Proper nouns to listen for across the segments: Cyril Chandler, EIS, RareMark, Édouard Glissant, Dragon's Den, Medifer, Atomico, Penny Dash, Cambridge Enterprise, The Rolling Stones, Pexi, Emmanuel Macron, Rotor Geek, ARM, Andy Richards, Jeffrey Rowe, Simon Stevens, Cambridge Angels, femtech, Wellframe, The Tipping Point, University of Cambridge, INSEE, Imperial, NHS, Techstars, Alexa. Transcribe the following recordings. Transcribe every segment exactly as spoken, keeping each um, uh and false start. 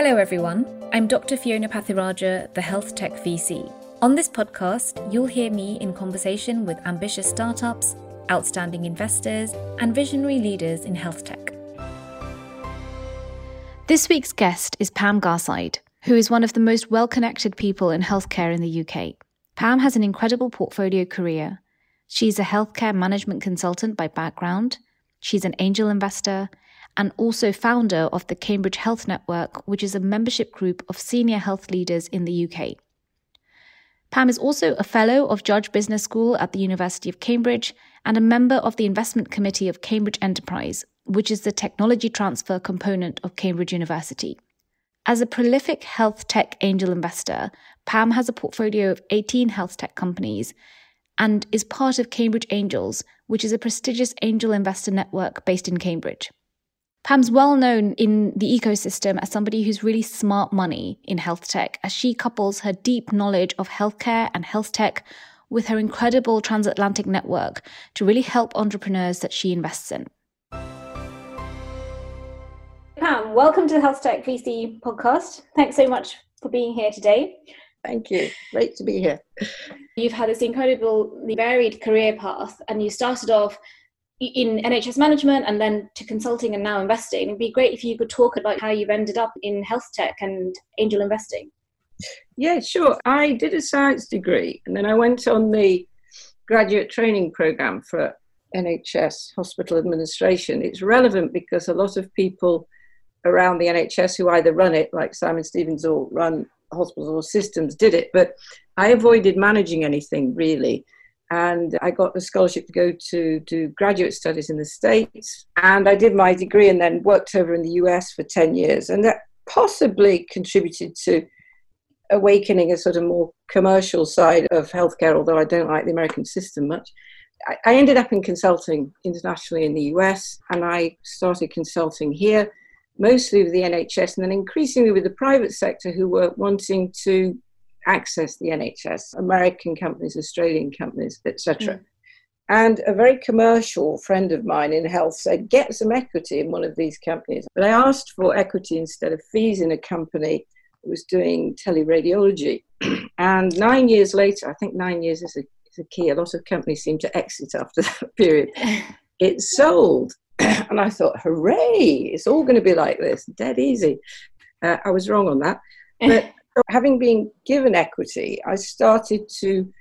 Hello everyone, I'm Doctor Fiona Pathiraja, the Health Tech V C. On this podcast, you'll hear me in conversation with ambitious startups, outstanding investors, and visionary leaders in health tech. This week's guest is Pam Garside, who is one of the most well-connected people in healthcare in the U K. Pam has an incredible portfolio career. She's a healthcare management consultant by background, she's an angel investor, and also founder of the Cambridge Health Network, which is a membership group of senior health leaders in the U K. Pam is also a fellow of Judge Business School at the University of Cambridge and a member of the investment committee of Cambridge Enterprise, which is the technology transfer component of Cambridge University. As a prolific health tech angel investor, Pam has a portfolio of eighteen health tech companies and is part of Cambridge Angels, which is a prestigious angel investor network based in Cambridge. Pam's well known in the ecosystem as somebody who's really smart money in health tech, as she couples her deep knowledge of healthcare and health tech with her incredible transatlantic network to really help entrepreneurs that she invests in. Pam, welcome to the Health Tech V C podcast. Thanks so much for being here today. Thank you. Great to be here. You've had this incredibly varied career path, and you started off in N H S management and then to consulting and now investing. It'd be great if you could talk about how you've ended up in health tech and angel investing. Yeah, sure. I did a science degree and then I went on the graduate training program for N H S hospital administration. It's relevant because a lot of people around the N H S who either run it, like Simon Stevens, or run hospitals or systems, did it. But I avoided managing anything really. And I got a scholarship to go to do graduate studies in the States. And I did my degree and then worked over in the U S for ten years. And that possibly contributed to awakening a sort of more commercial side of healthcare, although I don't like the American system much. I, I ended up in consulting internationally in the U S, and I started consulting here, mostly with the N H S and then increasingly with the private sector who were wanting to access the N H S, American companies, Australian companies, et cetera. Mm. And a very commercial friend of mine in health said, get some equity in one of these companies. But I asked for equity instead of fees in a company that was doing teleradiology. And nine years later, I think nine years is a, is a key, a lot of companies seem to exit after that period. It sold. And I thought, hooray, it's all going to be like this, dead easy. Uh, I was wrong on that. But having been given equity, I started to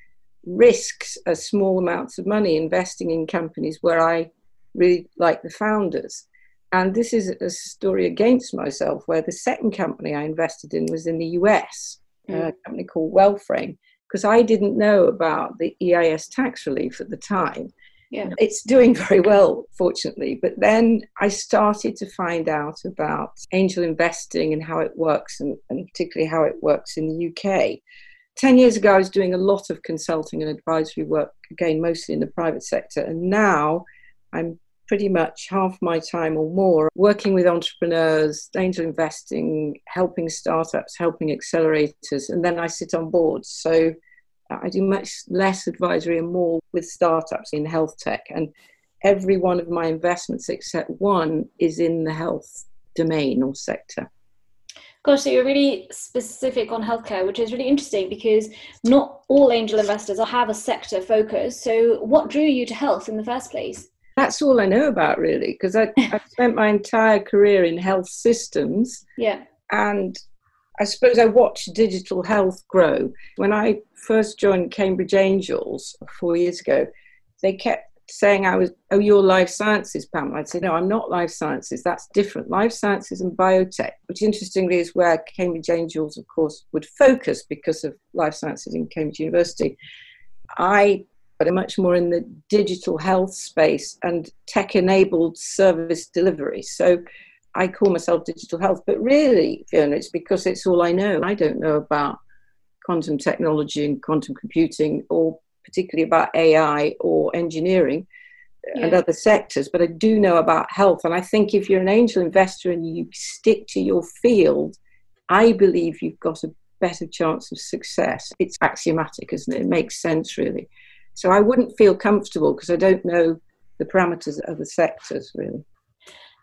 risk a small amount of money investing in companies where I really like the founders. And this is a story against myself, where the second company I invested in was in the U S, mm. a company called Wellframe, because I didn't know about the E I S tax relief at the time. Yeah. It's doing very well, fortunately. But then I started to find out about angel investing and how it works, and, and particularly how it works in the U K. Ten years ago, I was doing a lot of consulting and advisory work, again, mostly in the private sector. And now I'm pretty much half my time or more working with entrepreneurs, angel investing, helping startups, helping accelerators. And then I sit on boards. So I do much less advisory and more with startups in health tech. And every one of my investments except one is in the health domain or sector. Gosh, so you're really specific on healthcare, which is really interesting because not all angel investors have a sector focus. So what drew you to health in the first place? That's all I know about, really, because I, I spent my entire career in health systems. Yeah. And I suppose I watched digital health grow. When I first joined Cambridge Angels four years ago, they kept saying I was, oh, you're life sciences, Pam. I'd say, no, I'm not life sciences. That's different. Life sciences and biotech, which interestingly is where Cambridge Angels, of course, would focus because of life sciences in Cambridge University. I but I'm much more in the digital health space and tech-enabled service delivery. So I call myself digital health, but really, Fiona, it's because it's all I know. I don't know about quantum technology and quantum computing, or particularly about A I or engineering yeah. and other sectors, but I do know about health. And I think if you're an angel investor and you stick to your field, I believe you've got a better chance of success. It's axiomatic, isn't it? It makes sense, really. So I wouldn't feel comfortable because I don't know the parameters of other sectors, really.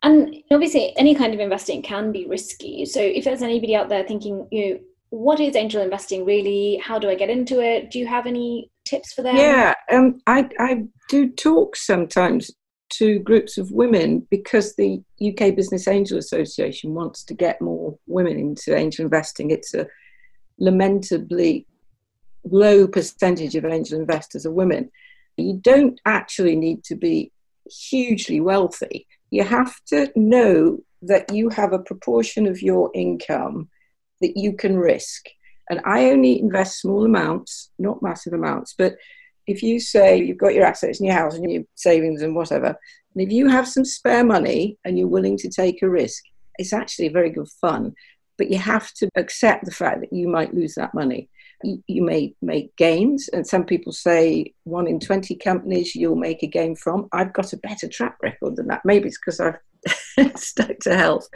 And obviously any kind of investing can be risky. So if there's anybody out there thinking, you know, what is angel investing really? How do I get into it? Do you have any tips for them? Yeah, um, I, I do talk sometimes to groups of women because the U K Business Angel Association wants to get more women into angel investing. It's a lamentably low percentage of angel investors are women. You don't actually need to be hugely wealthy. You have to know that you have a proportion of your income that you can risk. And I only invest small amounts, not massive amounts, but if you say you've got your assets and your house and your savings and whatever, and if you have some spare money and you're willing to take a risk, it's actually very good fun. But you have to accept the fact that you might lose that money. You, you may make gains, and some people say one in twenty companies you'll make a gain from. I've got a better track record than that. Maybe it's because I've stuck to health.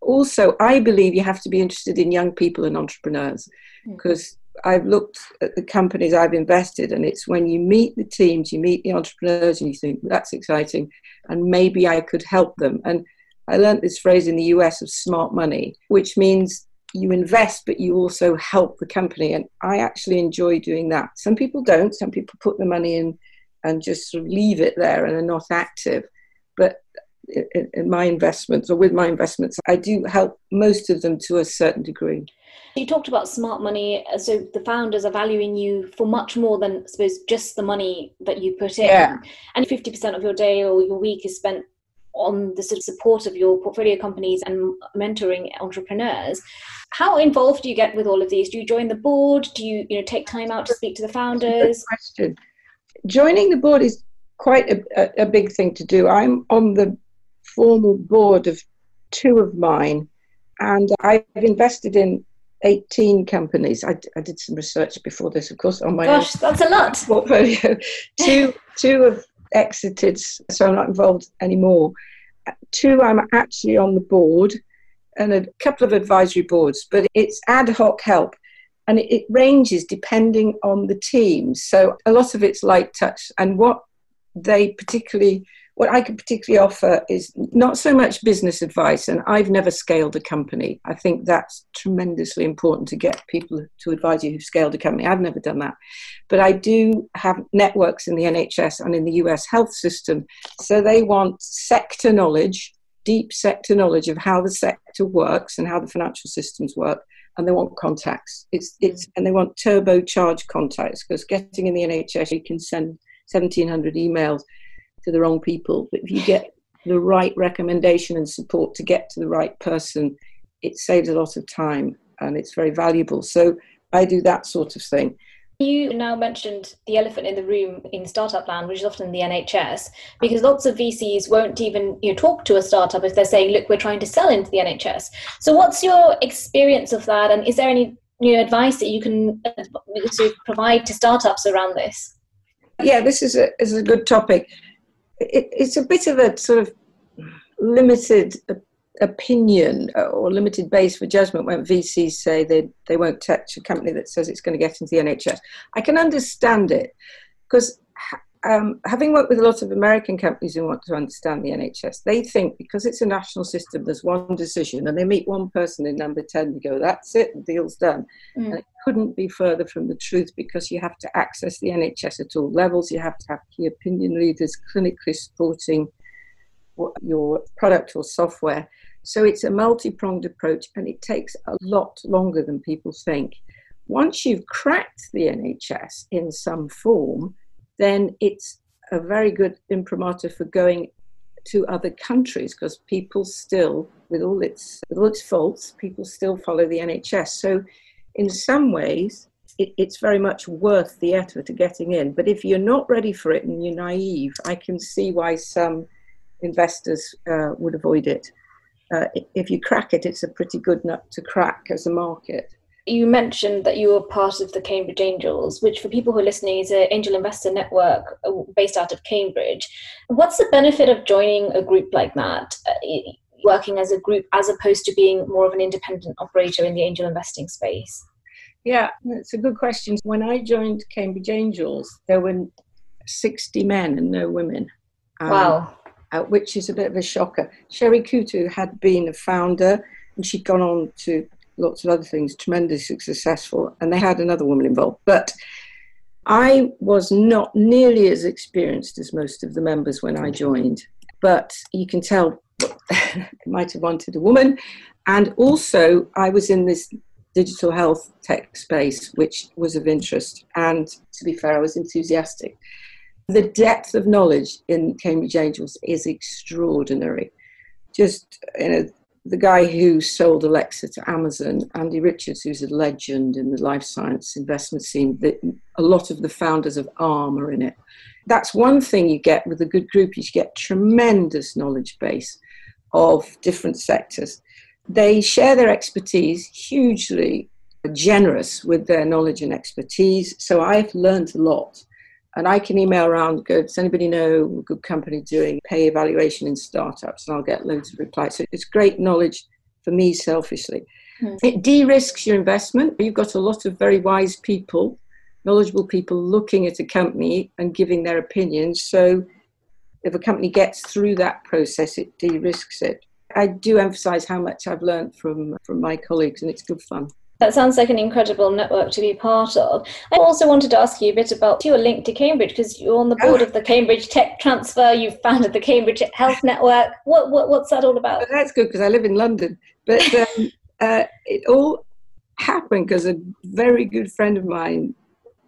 Also, I believe you have to be interested in young people and entrepreneurs, because mm-hmm. I've looked at the companies I've invested, and it's when you meet the teams, you meet the entrepreneurs, and you think, that's exciting, and maybe I could help them. And I learned this phrase in the U S of smart money, which means you invest, but you also help the company. And I actually enjoy doing that. Some people don't. Some people put the money in and just sort of leave it there and are not active. But in my investments, or with my investments, I do help most of them to a certain degree. You talked about smart money, so the founders are valuing you for much more than, I suppose, just the money that you put in. Yeah. And fifty percent of your day or your week is spent on the sort of support of your portfolio companies and mentoring entrepreneurs. How involved do you get with all of these? Do you join the board? Do you, you know, take time out to speak to the founders? Good question. Joining the board is quite a, a big thing to do. I'm on the formal board of two of mine, and I've invested in eighteen companies. I, I did some research before this, of course, on my Gosh, own that's a lot. portfolio. two, two have exited, so I'm not involved anymore. Two, I'm actually on the board, and a couple of advisory boards, but it's ad hoc help, and it, it ranges depending on the team. So a lot of it's light touch, and what they particularly, what I can particularly offer is not so much business advice, and I've never scaled a company. I think that's tremendously important to get people to advise you who've scaled a company. I've never done that. But I do have networks in the N H S and in the U S health system. So they want sector knowledge, deep sector knowledge of how the sector works and how the financial systems work. And they want contacts. It's it's and they want turbocharged contacts, because getting in the N H S, you can send seventeen hundred emails to the wrong people. But if you get the right recommendation and support to get to the right person, it saves a lot of time and it's very valuable. So I do that sort of thing. You now mentioned the elephant in the room in startup land, which is often the N H S, because lots of V Cs won't even, you know, talk to a startup if they're saying, look, we're trying to sell into the N H S. So what's your experience of that? And is there any new advice that you can provide to startups around this? Yeah, this is a, this is a good topic. It, it's a bit of a sort of limited opinion or limited base for judgment when V Cs say they, they won't touch a company that says it's going to get into the N H S. I can understand it, because um, having worked with a lot of American companies who want to understand the N H S, they think because it's a national system, there's one decision, and they meet one person in number ten and go, that's it, the deal's done. Mm. And it couldn't be further from the truth, because you have to access the N H S at all levels. You have to have key opinion leaders clinically supporting your product or software. So it's a multi-pronged approach, and it takes a lot longer than people think. Once you've cracked the N H S in some form, then it's a very good imprimatur for going to other countries, because people still, with all its, with all its faults, people still follow the N H S. So in some ways, it, it's very much worth the effort of getting in. But if you're not ready for it and you're naive, I can see why some investors uh, would avoid it. Uh, if you crack it, it's a pretty good nut to crack as a market. You mentioned that you were part of the Cambridge Angels, which for people who are listening is an angel investor network based out of Cambridge. What's the benefit of joining a group like that, working as a group as opposed to being more of an independent operator in the angel investing space? Yeah, it's a good question. When I joined Cambridge Angels, there were sixty men and no women. Um, wow. uh, which is a bit of a shocker. Sherry Kutu had been a founder, and she'd gone on to lots of other things, tremendously successful, and they had another woman involved. But I was not nearly as experienced as most of the members when I joined, but you can tell I might have wanted a woman. And also, I was in this digital health tech space, which was of interest. And to be fair, I was enthusiastic. The depth of knowledge in Cambridge Angels is extraordinary. Just, you know, the guy who sold Alexa to Amazon, Andy Richards, who's a legend in the life science investment scene, that a lot of the founders of A R M are in it. That's one thing you get with a good group, is you get tremendous knowledge base of different sectors. They share their expertise, hugely generous with their knowledge and expertise. So I've learned a lot. And I can email around, go, does anybody know a good company doing pay evaluation in startups? And I'll get loads of replies. So it's great knowledge for me selfishly. Mm. It de-risks your investment. You've got a lot of very wise people, knowledgeable people looking at a company and giving their opinions. So if a company gets through that process, it de-risks it. I do emphasise how much I've learned from, from my colleagues, and it's good fun. That sounds like an incredible network to be part of. I also wanted to ask you a bit about your link to Cambridge, because you're on the board of the Cambridge Tech Transfer, you've founded the Cambridge Health Network. What, what What's that all about? Well, that's good, because I live in London. But um, uh, it all happened because a very good friend of mine,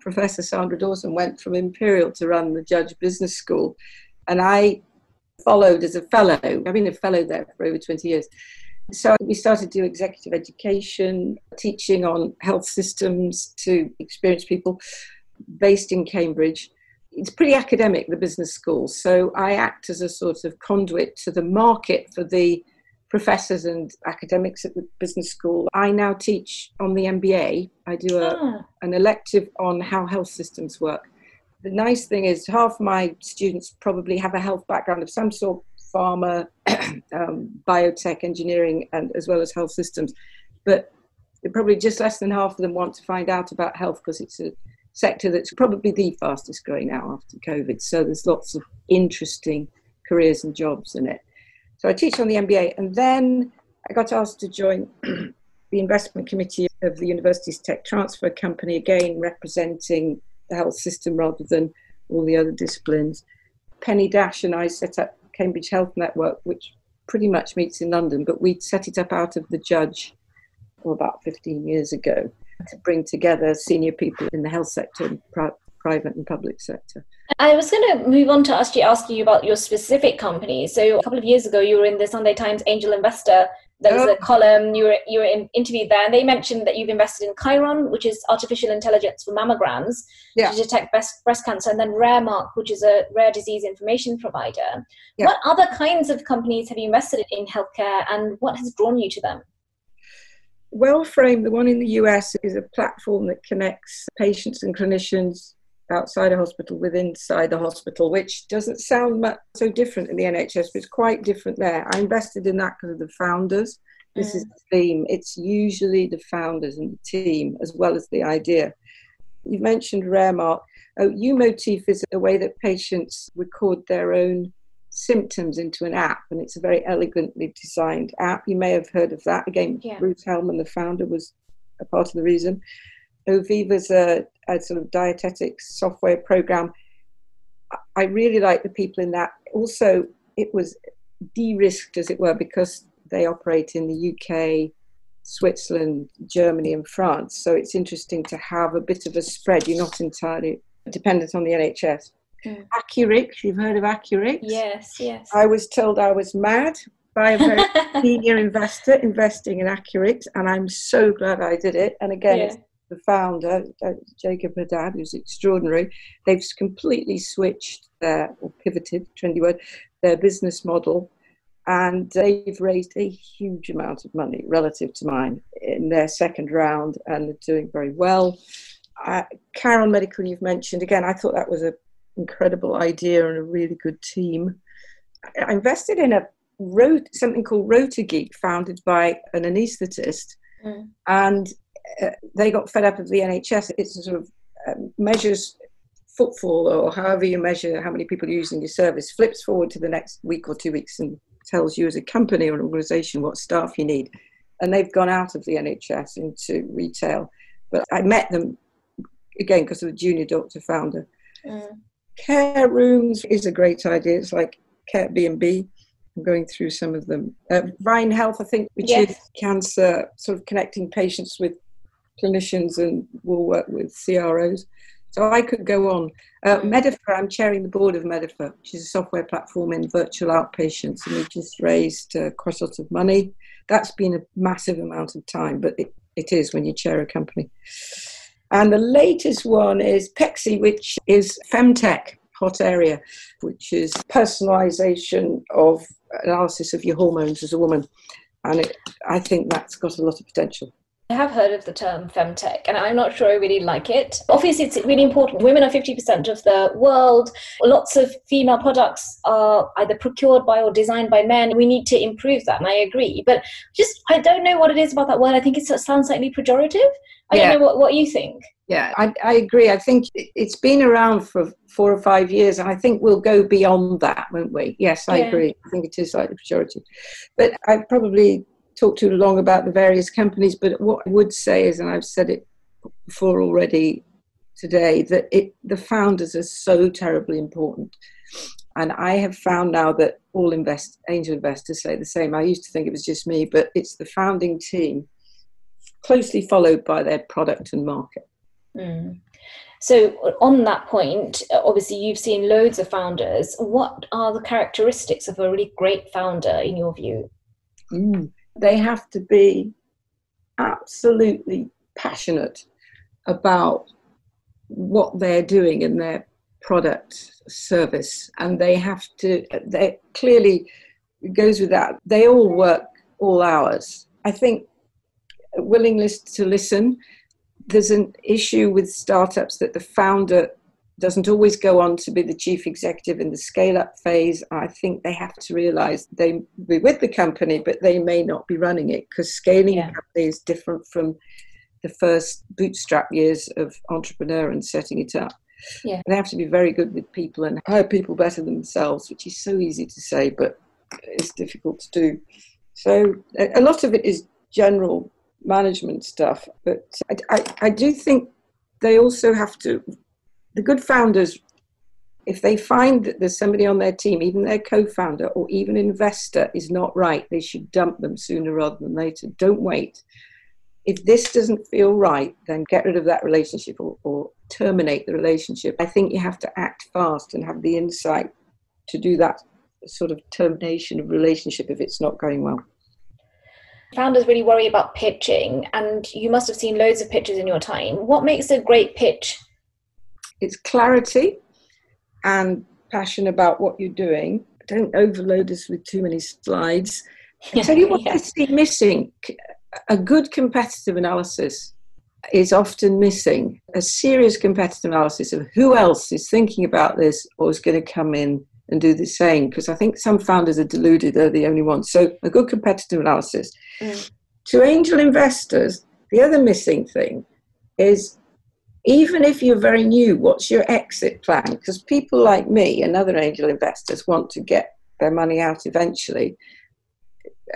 Professor Sandra Dawson, went from Imperial to run the Judge Business School. And I followed as a fellow. I've been a fellow there for over twenty years. So we started to do executive education, teaching on health systems to experienced people based in Cambridge. It's pretty academic, the business school. So I act as a sort of conduit to the market for the professors and academics at the business school. I now teach on the M B A. I do a, ah. an elective on how health systems work. The nice thing is half my students probably have a health background of some sort, pharma, um, biotech, engineering, and as well as health systems. But probably just less than half of them want to find out about health, because it's a sector that's probably the fastest growing now after COVID. So there's lots of interesting careers and jobs in it. So I teach on the M B A, and then I got asked to join the investment committee of the university's tech transfer company, again representing the health system rather than all the other disciplines. Penny Dash and I set up Cambridge Health Network, which pretty much meets in London, but we set it up out of the Judge oh, about fifteen years ago to bring together senior people in the health sector, pri- private and public sector. I was going to move on to ask you, ask you about your specific company. So a couple of years ago, you were in the Sunday Times Angel Investor. There was a column, you were, you were in, interviewed there, and they mentioned that you've invested in Chiron, which is artificial intelligence for mammograms yeah. to detect breast, breast cancer, and then RareMark, which is a rare disease information provider. Yeah. What other kinds of companies have you invested in healthcare, and what has drawn you to them? Wellframe, the one in the U S, is a platform that connects patients and clinicians outside a hospital with inside the hospital, which doesn't sound much so different in the N H S, but it's quite different there. I invested in that because of the founders. This mm. is the theme. It's usually the founders and the team, as well as the idea. You mentioned RareMark. Oh, uMotif is a way that patients record their own symptoms into an app, and it's a very elegantly designed app. You may have heard of that. Again, yeah. Bruce Hellman, the founder, was a part of the reason. Oviva's a, a sort of dietetics software program. I really like the people in that. Also, it was de-risked, as it were, because they operate in the U K, Switzerland, Germany, and France. So it's interesting to have a bit of a spread. You're not entirely dependent on the N H S. Mm. Acurix, you've heard of Acurix? Yes, yes. I was told I was mad by a very senior investor investing in Acurix, and I'm so glad I did it. And again, yeah. it's the founder, Jacob Dahl, who's extraordinary. They've completely switched their, or pivoted, trendy word, their business model, and they've raised a huge amount of money relative to mine in their second round, and they're doing very well. Uh, Carol Medical, you've mentioned, again, I thought that was an incredible idea and a really good team. I invested in a road, something called Rotor Geek, founded by an anaesthetist, mm. and Uh, they got fed up of the N H S. It's a sort of uh, measures footfall, or however you measure how many people are using your service, flips forward to the next week or two weeks and tells you as a company or an organisation what staff you need. And they've gone out of the N H S into retail. But I met them, again, because of the junior doctor founder. Mm. Care Rooms is a great idea. It's like Care B and B. I'm going through some of them. Uh, Vine Health, I think, which yes. is cancer, sort of connecting patients with clinicians, and will work with C R Os. So I could go on. Uh, Medifer, I'm chairing the board of Medifer, which is a software platform in virtual outpatients, and we just raised uh, quite a lot of money. That's been a massive amount of time, but it, it is when you chair a company. And the latest one is Pexi, which is femtech, hot area, which is personalisation of analysis of your hormones as a woman. And it, I think that's got a lot of potential. I have heard of the term femtech, and I'm not sure I really like it. Obviously, it's really important. Women are fifty percent of the world. Lots of female products are either procured by or designed by men. We need to improve that, and I agree. But just, I don't know what it is about that word. I think it sounds slightly pejorative. I yeah. don't know what, what you think. Yeah, I, I agree. I think it's been around for four or five years, and I think we'll go beyond that, won't we? Yes, I yeah. agree. I think it is slightly pejorative. But I probably... talk too long about the various companies, but what I would say is, and I've said it before already today, that it the founders are so terribly important. And I have found now that all invest angel investors say the same. I used to think it was just me, but it's the founding team, closely followed by their product and market. Mm. So on that point, obviously you've seen loads of founders. What are the characteristics of a really great founder in your view? Mm. They have to be absolutely passionate about what they're doing in their product service. And they have to, they clearly, it goes with that, they all work all hours. I think willingness to listen. There's an issue with startups that the founder doesn't always go on to be the chief executive in the scale-up phase. I think they have to realise they be with the company, but they may not be running it, because scaling yeah. a company is different from the first bootstrap years of entrepreneur and setting it up. Yeah. They have to be very good with people and hire people better than themselves, which is so easy to say, but it's difficult to do. So a lot of it is general management stuff, but I, I, I do think they also have to... The good founders, if they find that there's somebody on their team, even their co-founder or even investor is not right, they should dump them sooner rather than later. Don't wait. If this doesn't feel right, then get rid of that relationship or, or terminate the relationship. I think you have to act fast and have the insight to do that sort of termination of relationship if it's not going well. Founders really worry about pitching, and you must have seen loads of pitches in your time. What makes a great pitch? It's clarity and passion about what you're doing. Don't overload us with too many slides. I tell you what yeah. I see missing. A good competitive analysis is often missing. A serious competitive analysis of who else is thinking about this or is going to come in and do the same. Because I think some founders are deluded. They're the only ones. So a good competitive analysis. Mm. To angel investors, the other missing thing is... even if you're very new, what's your exit plan? Because people like me and other angel investors want to get their money out eventually.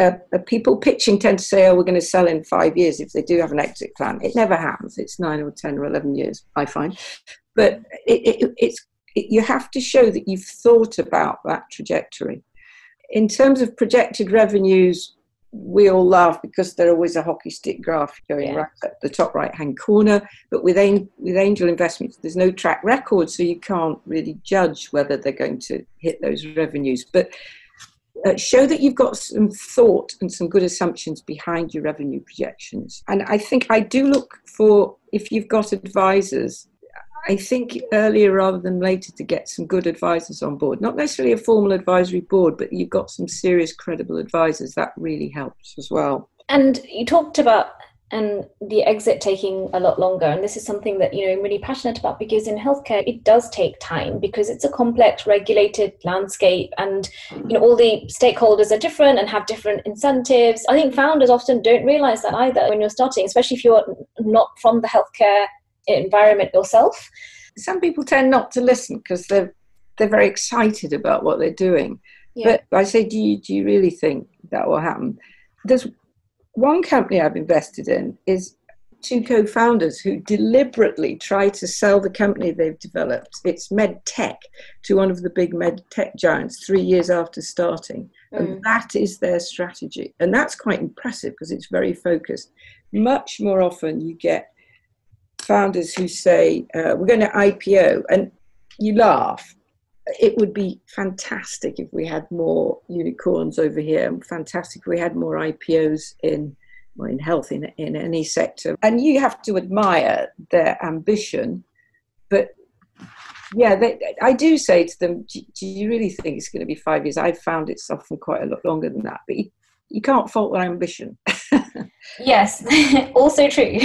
Uh, people pitching tend to say, oh, we're going to sell in five years if they do have an exit plan. It never happens. It's nine or ten or eleven years, I find. But it, it, it's, it, you have to show that you've thought about that trajectory. In terms of projected revenues, we all laugh because they're always a hockey stick graph going yeah. right at the top right-hand corner. But with with angel investments, there's no track record, so you can't really judge whether they're going to hit those revenues. But uh, show that you've got some thought and some good assumptions behind your revenue projections. And I think I do look for, if you've got advisors, I think earlier rather than later to get some good advisors on board. Not necessarily a formal advisory board, but you've got some serious, credible advisors. That really helps as well. And you talked about and um, the exit taking a lot longer. And this is something that, you know, I'm really passionate about, because in healthcare, it does take time, because it's a complex, regulated landscape. And, you know, all the stakeholders are different and have different incentives. I think founders often don't realize that either when you're starting, especially if you're not from the healthcare environment yourself. some people tend not to listen because they're they're very excited about what they're doing. Yeah. But I say, do you do you really think that will happen? There's one company I've invested in is two co-founders who deliberately try to sell the company they've developed, it's med tech, to one of the big med tech giants three years after starting. Mm. And that is their strategy. And that's quite impressive because it's very focused. Much more often you get founders who say, uh, we're going to I P O, and you laugh. It would be fantastic if we had more unicorns over here, and fantastic if we had more I P Os in Well, in health, in, in any sector. And you have to admire their ambition. But yeah, they, I do say to them, do, do you really think it's going to be five years? I've found it's often quite a lot longer than that. But you, you can't fault their ambition. Yes, also true.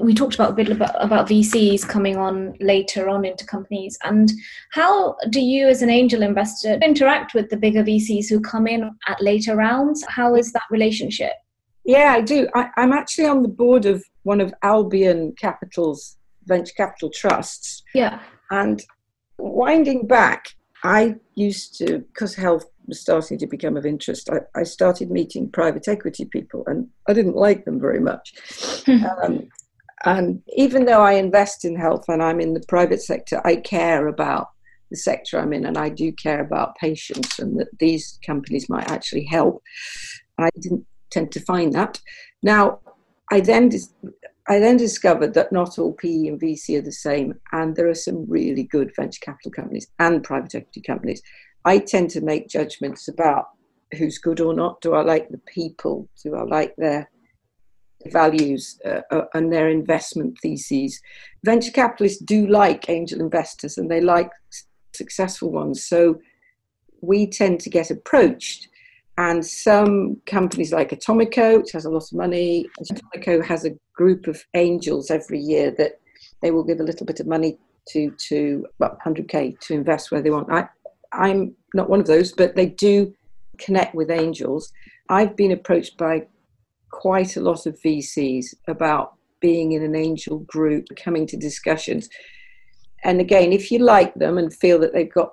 We talked about a bit about, about V Cs coming on later on into companies. And how do you as an angel investor interact with the bigger V Cs who come in at later rounds? How is that relationship? Yeah, I do. I, I'm actually on the board of one of Albion Capital's venture capital trusts. Yeah. And winding back, I used to, because health was starting to become of interest, I, I started meeting private equity people, and I didn't like them very much. um, and even though I invest in health and I'm in the private sector, I care about the sector I'm in, and I do care about patients and that these companies might actually help. I didn't tend to find that. Now, I then dis- I then discovered that not all P E and V C are the same, and there are some really good venture capital companies and private equity companies. I tend to make judgments about who's good or not. Do I like the people? Do I like their values uh, and their investment theses? Venture capitalists do like angel investors, and they like successful ones. So we tend to get approached. And some companies like Atomico, which has a lot of money, Atomico has a group of angels every year that they will give a little bit of money to, to well, one hundred K to invest where they want. I, I'm not one of those, but they do connect with angels. I've been approached by quite a lot of V Cs about being in an angel group, coming to discussions. And again, if you like them and feel that they've got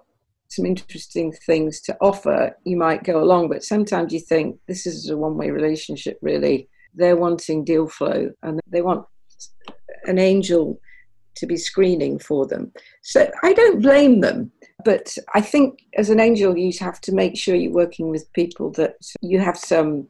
some interesting things to offer, you might go along, but sometimes you think this is a one-way relationship, really. They're wanting deal flow and they want an angel to be screening for them. So I don't blame them, but I think as an angel, you have to make sure you're working with people that you have some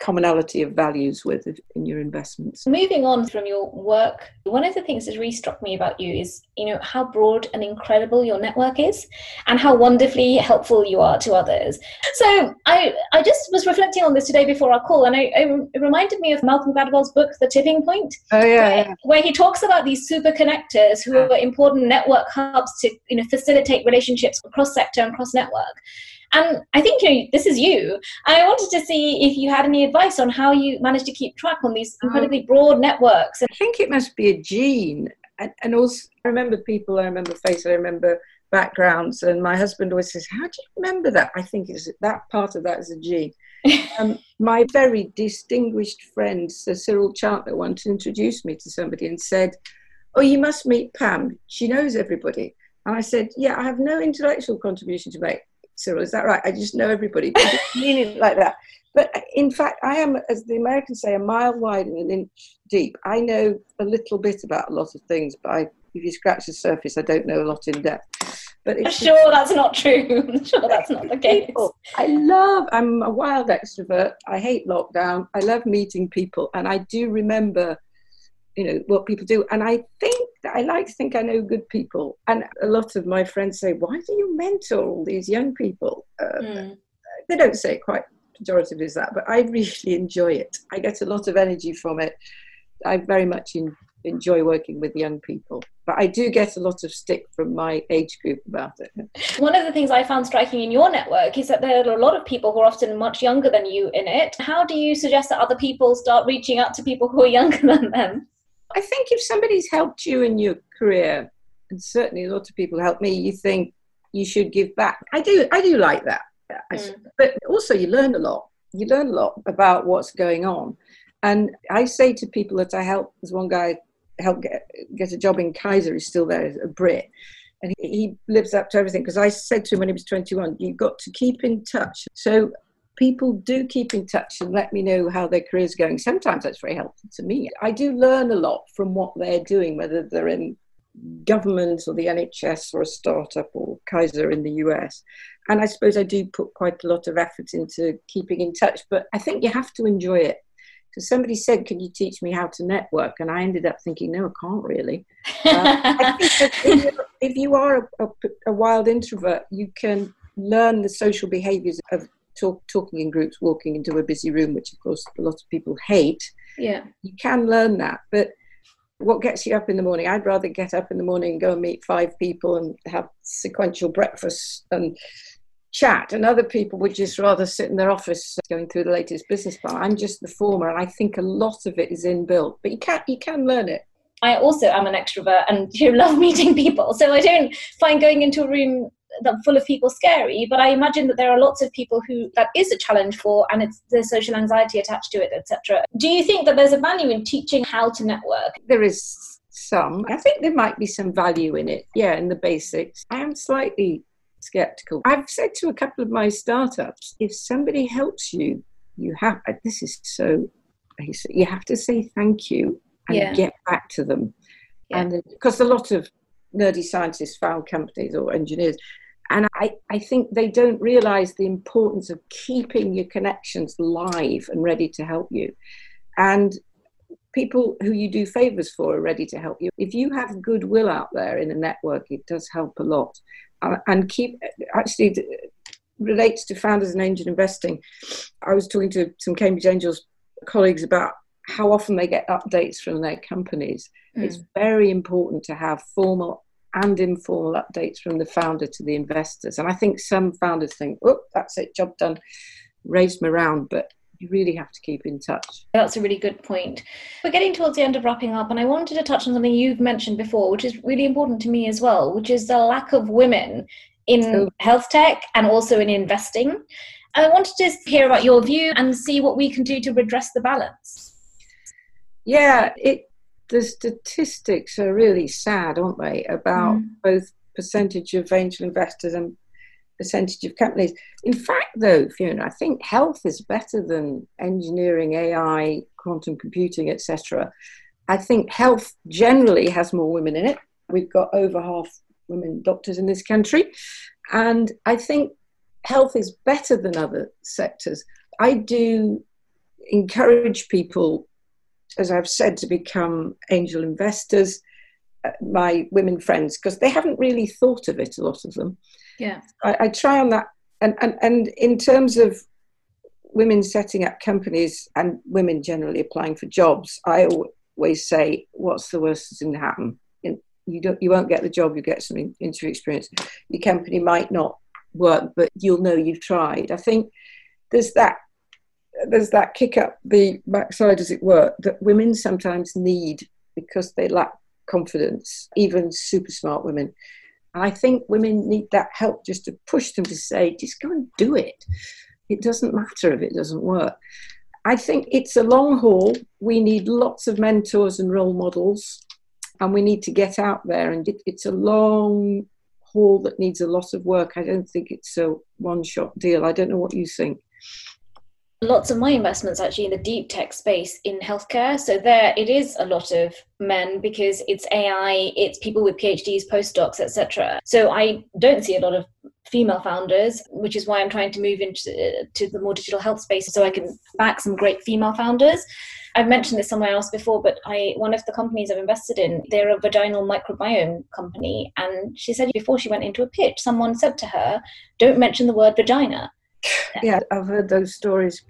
commonality of values with in your investments. Moving on from your work, one of the things that really struck me about you is, you know, how broad and incredible your network is and how wonderfully helpful you are to others. So I, I just was reflecting on this today before our call, and I, I, it reminded me of Malcolm Gladwell's book, The Tipping Point. Oh, yeah, where, yeah. where he talks about these super connectors who are important network hubs to, you know, facilitate relationships across sector and cross network. And I think, you know, this is you. I wanted to see if you had any advice on how you managed to keep track on these incredibly broad networks. I think it must be a gene. And, and also, I remember people, I remember faces, I remember backgrounds. And my husband always says, how do you remember that? I think it's, that part of that is a gene. um, my very distinguished friend, Sir Cyril Chandler, once introduced me to somebody and said, oh, you must meet Pam. She knows everybody. And I said, yeah, I have no intellectual contribution to make. Cyril, is that right? I just know everybody. I just mean it like that. But in fact, I am, as the Americans say, a mile wide and an inch deep. I know a little bit about a lot of things, but I, if you scratch the surface, I don't know a lot in depth. But I'm sure that's not true. I'm sure that's not the case. I love, I'm a wild extrovert. I hate lockdown. I love meeting people. And I do remember, you know, what people do. And I think that I like to think I know good people. And a lot of my friends say, why do you mentor all these young people? Uh, mm. They don't say it quite pejoratively as that, but I really enjoy it. I get a lot of energy from it. I very much in, enjoy working with young people. But I do get a lot of stick from my age group about it. One of the things I found striking in your network is that there are a lot of people who are often much younger than you in it. How do you suggest that other people start reaching out to people who are younger than them? I think if somebody's helped you in your career, and certainly a lot of people help me, you think you should give back. I do, I do like that. I mm. But also you learn a lot. You learn a lot about what's going on. And I say to people that I help, there's one guy helped get, get a job in Kaiser. He's still there, a Brit. And he, he lives up to everything. Because I said to him when he was twenty-one, you've got to keep in touch. So people do keep in touch and let me know how their career's going. Sometimes that's very helpful to me. I do learn a lot from what they're doing, whether they're in government or the N H S or a startup or Kaiser in the U S. And I suppose I do put quite a lot of effort into keeping in touch. But I think you have to enjoy it. Because somebody said, can you teach me how to network? And I ended up thinking, no, I can't really. Uh, I think that if, you're, if you are a, a, a wild introvert, you can learn the social behaviours of talk, talking in groups, walking into a busy room, which, of course, a lot of people hate. Yeah, you can learn that. But what gets you up in the morning? I'd rather get up in the morning and go and meet five people and have sequential breakfasts and chat, and other people would just rather sit in their office going through the latest business plan. I'm just the former, and I think a lot of it is inbuilt, but you can you can learn it. I also am an extrovert and you love meeting people, so I don't find going into a room that's full of people scary, but I imagine that there are lots of people who that is a challenge for, and it's the social anxiety attached to it, et cetera. Do you think that there's a value in teaching how to network? There is some. I think there might be some value in it, yeah, in the basics. I am slightly skeptical. I've said to a couple of my startups, if somebody helps you, you have, this is so, you have to say thank you and yeah. get back to them. Yeah. And because a lot of nerdy scientists found companies or engineers, and I, I think they don't realise the importance of keeping your connections live and ready to help you. And people who you do favours for are ready to help you. If you have goodwill out there in a network, it does help a lot. And keep actually relates to founders and angel investing. I was talking to some Cambridge Angels colleagues about how often they get updates from their companies. Mm. It's very important to have formal and informal updates from the founder to the investors. And I think some founders think, oh, that's it, job done, raised my round. But you really have to keep in touch. That's a really good point. We're getting towards the end of wrapping up, and I wanted to touch on something you've mentioned before, which is really important to me as well, which is the lack of women in oh. health tech and also in investing. I wanted to hear about your view and see what we can do to redress the balance. Yeah, it, the statistics are really sad, aren't they, about mm. both percentage of angel investors and percentage of companies. In fact, though, Fiona, I think health is better than engineering, A I, quantum computing, et cetera. I think health generally has more women in it. We've got over half women doctors in this country. And I think health is better than other sectors. I do encourage people, as I've said, to become angel investors, my women friends, because they haven't really thought of it, a lot of them. Yeah, I, I try on that. And, and, and in terms of women setting up companies and women generally applying for jobs, I always say, what's the worst that's going to happen? You don't, you won't get the job, you get some interview experience. Your company might not work, but you'll know you've tried. I think there's that, there's that kick up the backside, as it were, that women sometimes need because they lack confidence, even super smart women. And I think women need that help just to push them to say, just go and do it. It doesn't matter if it doesn't work. I think it's a long haul. We need lots of mentors and role models, and we need to get out there. And it, it's a long haul that needs a lot of work. I don't think it's a one-shot deal. I don't know what you think. Lots of my investments actually in the deep tech space in healthcare. So there it is a lot of men because it's A I, it's people with P H Ds, postdocs, et cetera. So I don't see a lot of female founders, which is why I'm trying to move into to the more digital health space so I can back some great female founders. I've mentioned this somewhere else before, but I one of the companies I've invested in, they're a vaginal microbiome company. And she said before she went into a pitch, someone said to her, don't mention the word vagina. Yeah, I've heard those stories.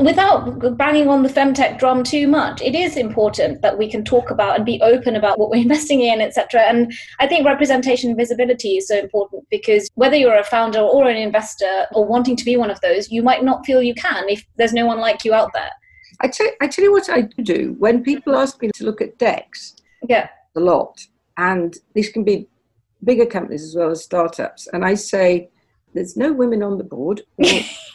Without banging on the femtech drum too much, it is important that we can talk about and be open about what we're investing in, et cetera. And I think representation and visibility is so important, because whether you're a founder or an investor or wanting to be one of those, you might not feel you can if there's no one like you out there. I tell, I tell you what I do. When people ask me to look at decks, yeah, a lot, and these can be bigger companies as well as startups, and I say, there's no women on the board.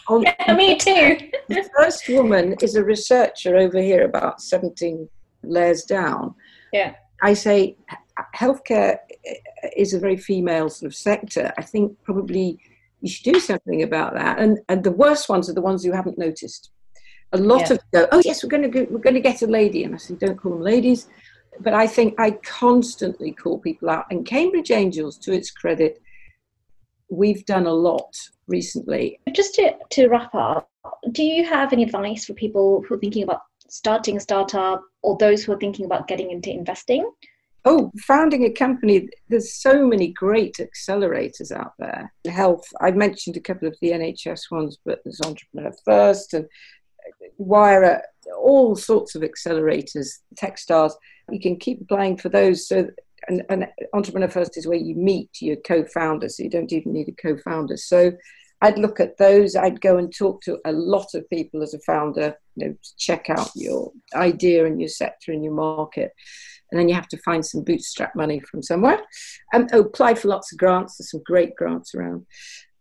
On yeah, me too. The first woman is a researcher over here about seventeen layers down. Yeah. I say healthcare is a very female sort of sector. I think probably you should do something about that. And, and the worst ones are the ones who haven't noticed. A lot yeah. of go, oh yes, we're going to go, we're going to get a lady, and I say don't call them ladies. But I think I constantly call people out. And Cambridge Angels, to its credit, we've done a lot recently. Just to, to wrap up, do you have any advice for people who are thinking about starting a startup, or those who are thinking about getting into investing? Oh, founding a company, there's so many great accelerators out there. Health, I mentioned a couple of the N H S ones, but there's Entrepreneur First and Wire, all sorts of accelerators, Techstars. You can keep applying for those. So, and, and Entrepreneur First is where you meet your co-founder, so you don't even need a co-founder. So I'd look at those. I'd go and talk to a lot of people as a founder, you know, to check out your idea and your sector and your market. And then you have to find some bootstrap money from somewhere. Um, oh, apply for lots of grants. There's some great grants around.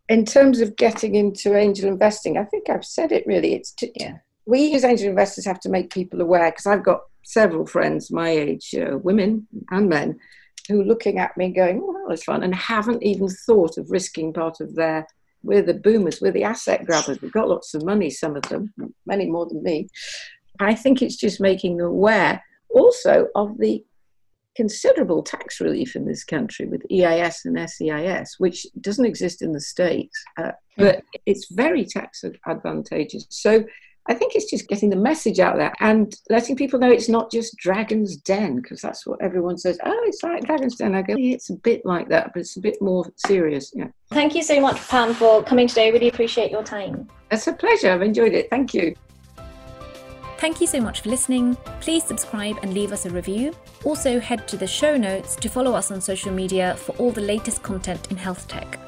In terms of getting into angel investing, I think I've said it really. It's to, yeah. We as angel investors have to make people aware, because I've got several friends my age, uh, women and men, who are looking at me going, oh, that was fun, and haven't even thought of risking part of their, we're the boomers, we're the asset grabbers. We've got lots of money, some of them, many more than me. I think it's just making them aware also of the considerable tax relief in this country with E I S and S E I S, which doesn't exist in the States, uh, but it's very tax advantageous. So I think it's just getting the message out there and letting people know it's not just Dragon's Den, because that's what everyone says. Oh, it's like Dragon's Den. I go, it's a bit like that, but it's a bit more serious. Yeah. Thank you so much, Pam, for coming today. Really appreciate your time. It's a pleasure. I've enjoyed it. Thank you. Thank you so much for listening. Please subscribe and leave us a review. Also head to the show notes to follow us on social media for all the latest content in health tech.